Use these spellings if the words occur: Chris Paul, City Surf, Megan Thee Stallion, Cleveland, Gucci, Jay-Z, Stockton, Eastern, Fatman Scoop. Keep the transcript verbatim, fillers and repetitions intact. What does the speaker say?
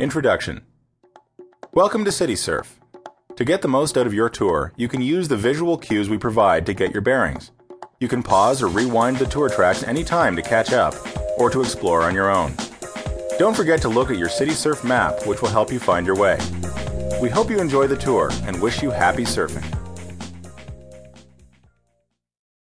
Introduction. Welcome to City Surf. To get the most out of your tour, you can use the visual cues we provide to get your bearings. You can pause or rewind the tour tracks any time to catch up or to explore on your own. Don't forget to look at your City Surf map, which will help you find your way. We hope you enjoy the tour and wish you happy surfing.